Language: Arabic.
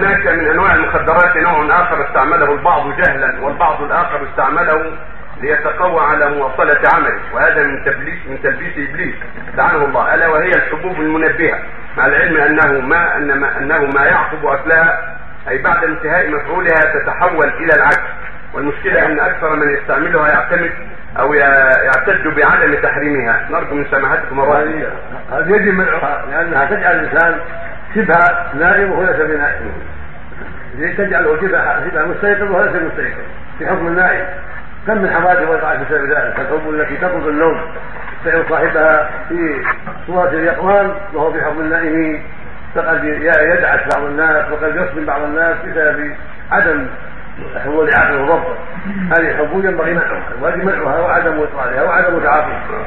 هناك من انواع المخدرات نوع اخر استعمله البعض جهلا والبعض الاخر استعمله ليتقوى على مواصله عمله، وهذا من تلبيس ابليس لعنه الله، الا وهي الحبوب المنبهه، مع العلم انه ما يعقب اكلها اي بعد انتهاء مفعولها تتحول الى العكس، والمشكله ان اكثر من يستعملها يعتمد او يعتد بعدم تحريمها. نرجو من سماحتكم مرات هذه يجب منعها لانها تجعل الانسان شبه نائم وليس بنائم، تجعله شبه مستيقظ وليس مستيقظ في حكم النائم. كم من حوادث وقعت بسبب ذلك، الحب التي تطرد النوم تجعل صاحبها في صورة اليقظان وهو في حكم النائمين، فقد يدعس بعض الناس وقد يصدم بعض الناس بسبب عدم حلول العقل وضبطه. هذه الحبوب ينبغي منعها، الواجب منعها وعدم اطالها وعدم تعاطيها.